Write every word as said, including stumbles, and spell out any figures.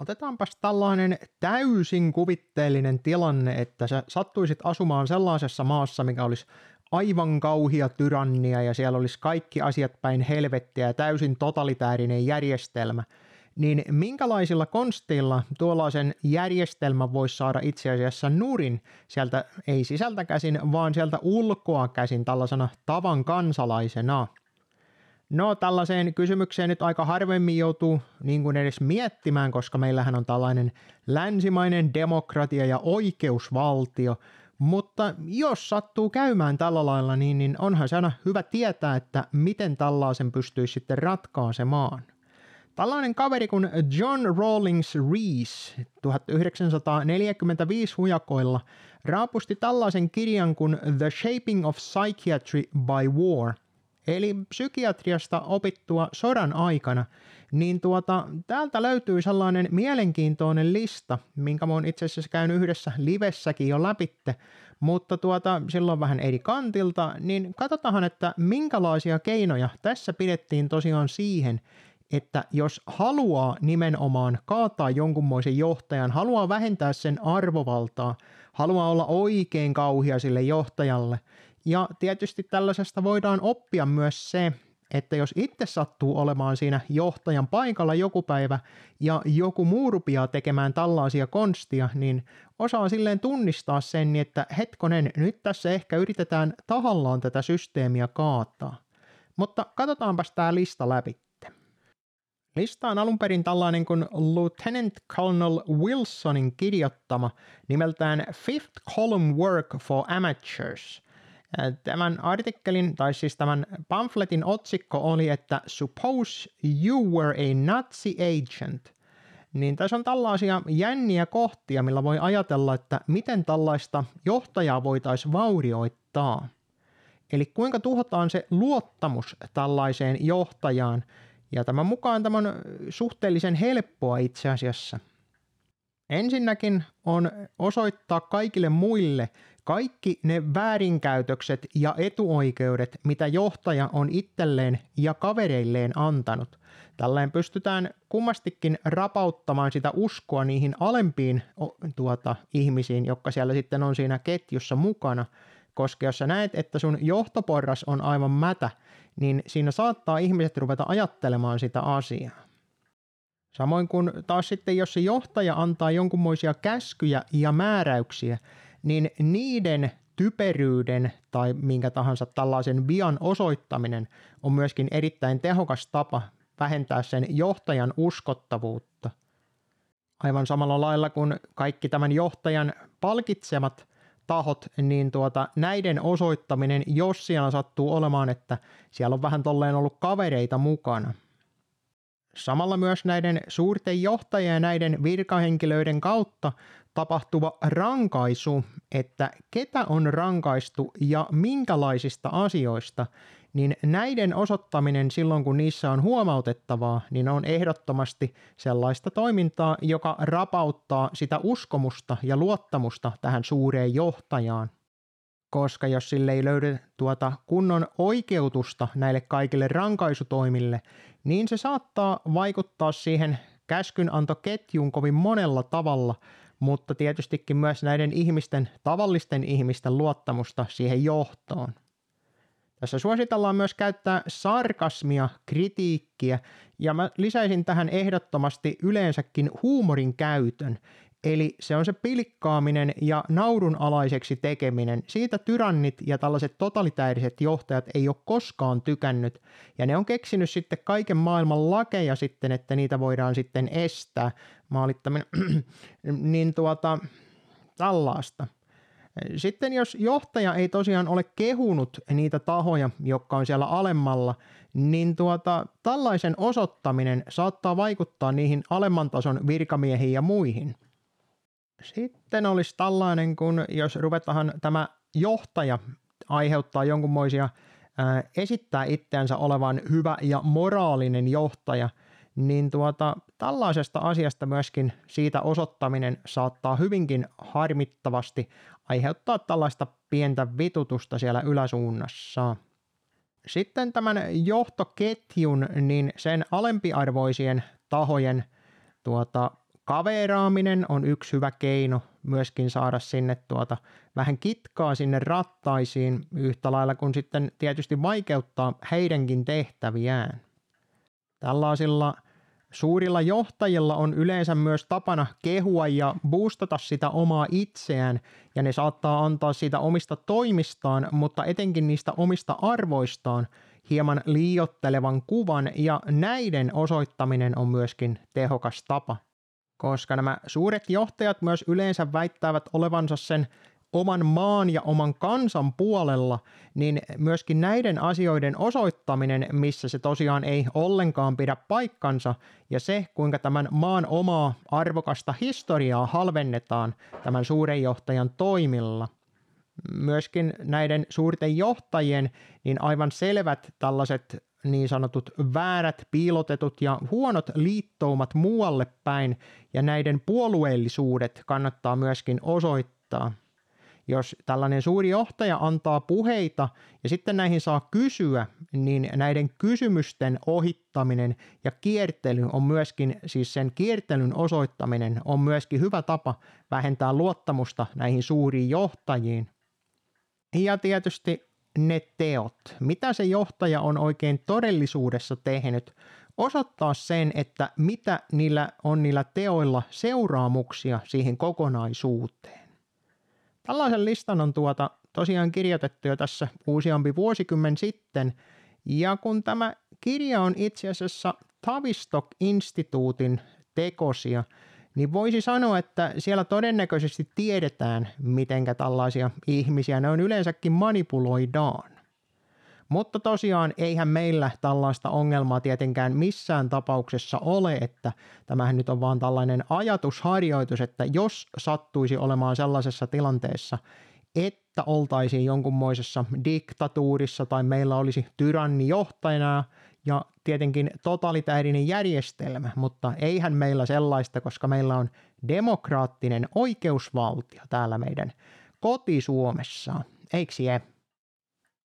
Otetaanpas tällainen täysin kuvitteellinen tilanne, että sä sattuisit asumaan sellaisessa maassa, mikä olisi aivan kauhea tyrannia ja siellä olisi kaikki asiat päin helvettiä ja täysin totalitäärinen järjestelmä, niin minkälaisilla konsteilla tuollaisen järjestelmän voisi saada itse asiassa nurin sieltä, ei sisältä käsin, vaan sieltä ulkoa käsin tällaisena tavan kansalaisena? No tällaiseen kysymykseen nyt aika harvemmin joutuu niin kuin edes miettimään, koska meillähän on tällainen länsimainen demokratia ja oikeusvaltio, mutta jos sattuu käymään tällä lailla, niin, niin onhan se aina hyvä tietää, että miten tällaisen pystyisi sitten ratkaisemaan. Tällainen kaveri kuin John Rawlings Rees tuhatyhdeksänsataaneljäkymmentäviisi hujakoilla raapusti tällaisen kirjan kuin The Shaping of Psychiatry by War, eli psykiatriasta opittua sodan aikana, niin tuota, täältä löytyy sellainen mielenkiintoinen lista, minkä mä oon itse asiassa käynyt yhdessä livessäkin jo läpitte, mutta tuota, silloin vähän eri kantilta, niin katsotaan, että minkälaisia keinoja tässä pidettiin tosiaan siihen, että jos haluaa nimenomaan kaataa jonkunmoisen johtajan, haluaa vähentää sen arvovaltaa, haluaa olla oikein kauhia sille johtajalle, ja tietysti tällaisesta voidaan oppia myös se, että jos itse sattuu olemaan siinä johtajan paikalla joku päivä ja joku muu rupeaa tekemään tällaisia konstia, niin osaa silleen tunnistaa sen, että hetkonen, nyt tässä ehkä yritetään tahallaan tätä systeemiä kaataa. Mutta katsotaanpas tämä lista läpi. Lista on alun perin tällainen kuin Lieutenant Colonel Wilsonin kirjoittama nimeltään Fifth Column Work for Amateurs. Tämän artikkelin, tai siis tämän pamfletin otsikko oli, että Suppose you were a Nazi agent. Niin tässä on tällaisia jänniä kohtia, millä voi ajatella, että miten tällaista johtajaa voitaisiin vaurioittaa. Eli kuinka tuhotaan se luottamus tällaiseen johtajaan. Ja tämän mukaan tämä on suhteellisen helppoa itse asiassa. Ensinnäkin on osoittaa kaikille muille kaikki ne väärinkäytökset ja etuoikeudet, mitä johtaja on itselleen ja kavereilleen antanut. Tällöin pystytään kummastikin rapauttamaan sitä uskoa niihin alempiin tuota, ihmisiin, jotka siellä sitten on siinä ketjussa mukana. Koska jos sä näet, että sun johtoporras on aivan mätä, niin siinä saattaa ihmiset ruveta ajattelemaan sitä asiaa. Samoin kuin taas sitten, jos se johtaja antaa jonkunmoisia käskyjä ja määräyksiä, niin niiden typeryyden tai minkä tahansa tällaisen vian osoittaminen on myöskin erittäin tehokas tapa vähentää sen johtajan uskottavuutta. Aivan samalla lailla kuin kaikki tämän johtajan palkitsemat tahot, niin tuota, näiden osoittaminen, jos siellä sattuu olemaan, että siellä on vähän tolleen ollut kavereita mukana. Samalla myös näiden suurten johtajien ja näiden virkahenkilöiden kautta tapahtuva rankaisu, että ketä on rankaistu ja minkälaisista asioista, niin näiden osoittaminen silloin, kun niissä on huomautettavaa, niin on ehdottomasti sellaista toimintaa, joka rapauttaa sitä uskomusta ja luottamusta tähän suureen johtajaan. Koska jos sille ei löydy tuota kunnon oikeutusta näille kaikille rankaisutoimille, niin se saattaa vaikuttaa siihen käskynantoketjuun kovin monella tavalla, mutta tietystikin myös näiden ihmisten, tavallisten ihmisten luottamusta siihen johtoon. Tässä suositellaan myös käyttää sarkasmia, kritiikkiä, ja mä lisäisin tähän ehdottomasti yleensäkin huumorin käytön. Eli se on se pilkkaaminen ja naurunalaiseksi tekeminen. Siitä tyrannit ja tällaiset totalitääriset johtajat ei ole koskaan tykännyt. Ja ne on keksinyt sitten kaiken maailman lakeja sitten, että niitä voidaan sitten estää. Maalittaminen, niin tuota, tällaista. Sitten jos johtaja ei tosiaan ole kehunut niitä tahoja, jotka on siellä alemmalla, niin tuota, tällaisen osoittaminen saattaa vaikuttaa niihin alemman tason virkamiehiin ja muihin. Sitten olisi tällainen, kun jos ruvetaan tämä johtaja aiheuttaa jonkunmoisia, ää, esittää itseänsä olevan hyvä ja moraalinen johtaja, niin tuota, tällaisesta asiasta myöskin siitä osoittaminen saattaa hyvinkin harmittavasti aiheuttaa tällaista pientä vitutusta siellä yläsuunnassa. Sitten tämän johtoketjun, niin sen alempiarvoisien tahojen tuota, kaveraaminen on yksi hyvä keino myöskin saada sinne tuota vähän kitkaa sinne rattaisiin yhtä lailla kuin sitten tietysti vaikeuttaa heidänkin tehtäviään. Tällaisilla suurilla johtajilla on yleensä myös tapana kehua ja boostata sitä omaa itseään, ja ne saattaa antaa siitä omista toimistaan, mutta etenkin niistä omista arvoistaan hieman liioittelevan kuvan, ja näiden osoittaminen on myöskin tehokas tapa. Koska nämä suuret johtajat myös yleensä väittävät olevansa sen oman maan ja oman kansan puolella, niin myöskin näiden asioiden osoittaminen, missä se tosiaan ei ollenkaan pidä paikkansa, ja se, kuinka tämän maan omaa arvokasta historiaa halvennetaan tämän suuren johtajan toimilla. Myöskin näiden suurten johtajien niin aivan selvät tällaiset niin sanotut väärät, piilotetut ja huonot liittoumat muualle päin, ja näiden puolueellisuudet kannattaa myöskin osoittaa. Jos tällainen suuri johtaja antaa puheita ja sitten näihin saa kysyä, niin näiden kysymysten ohittaminen ja kiertely on myöskin, siis sen kiertelyn osoittaminen on myöskin hyvä tapa vähentää luottamusta näihin suuriin johtajiin. Ja tietysti ne teot, mitä se johtaja on oikein todellisuudessa tehnyt, osoittaa sen, että mitä niillä on niillä teoilla seuraamuksia siihen kokonaisuuteen. Tällaisen listan on tuota tosiaan kirjoitettu jo tässä useampi vuosikymmen sitten, ja kun tämä kirja on itse asiassa Tavistock-instituutin tekosia, niin voisi sanoa, että siellä todennäköisesti tiedetään, miten tällaisia ihmisiä ne on yleensäkin manipuloidaan. Mutta tosiaan eihän meillä tällaista ongelmaa tietenkään missään tapauksessa ole, että tämähän nyt on vaan tällainen ajatusharjoitus, että jos sattuisi olemaan sellaisessa tilanteessa, että oltaisiin jonkunmoisessa diktatuurissa tai meillä olisi tyranni johtajana ja tietenkin totalitäärinen järjestelmä, mutta eihän meillä sellaista, koska meillä on demokraattinen oikeusvaltio täällä meidän kotisuomessa, eikö se?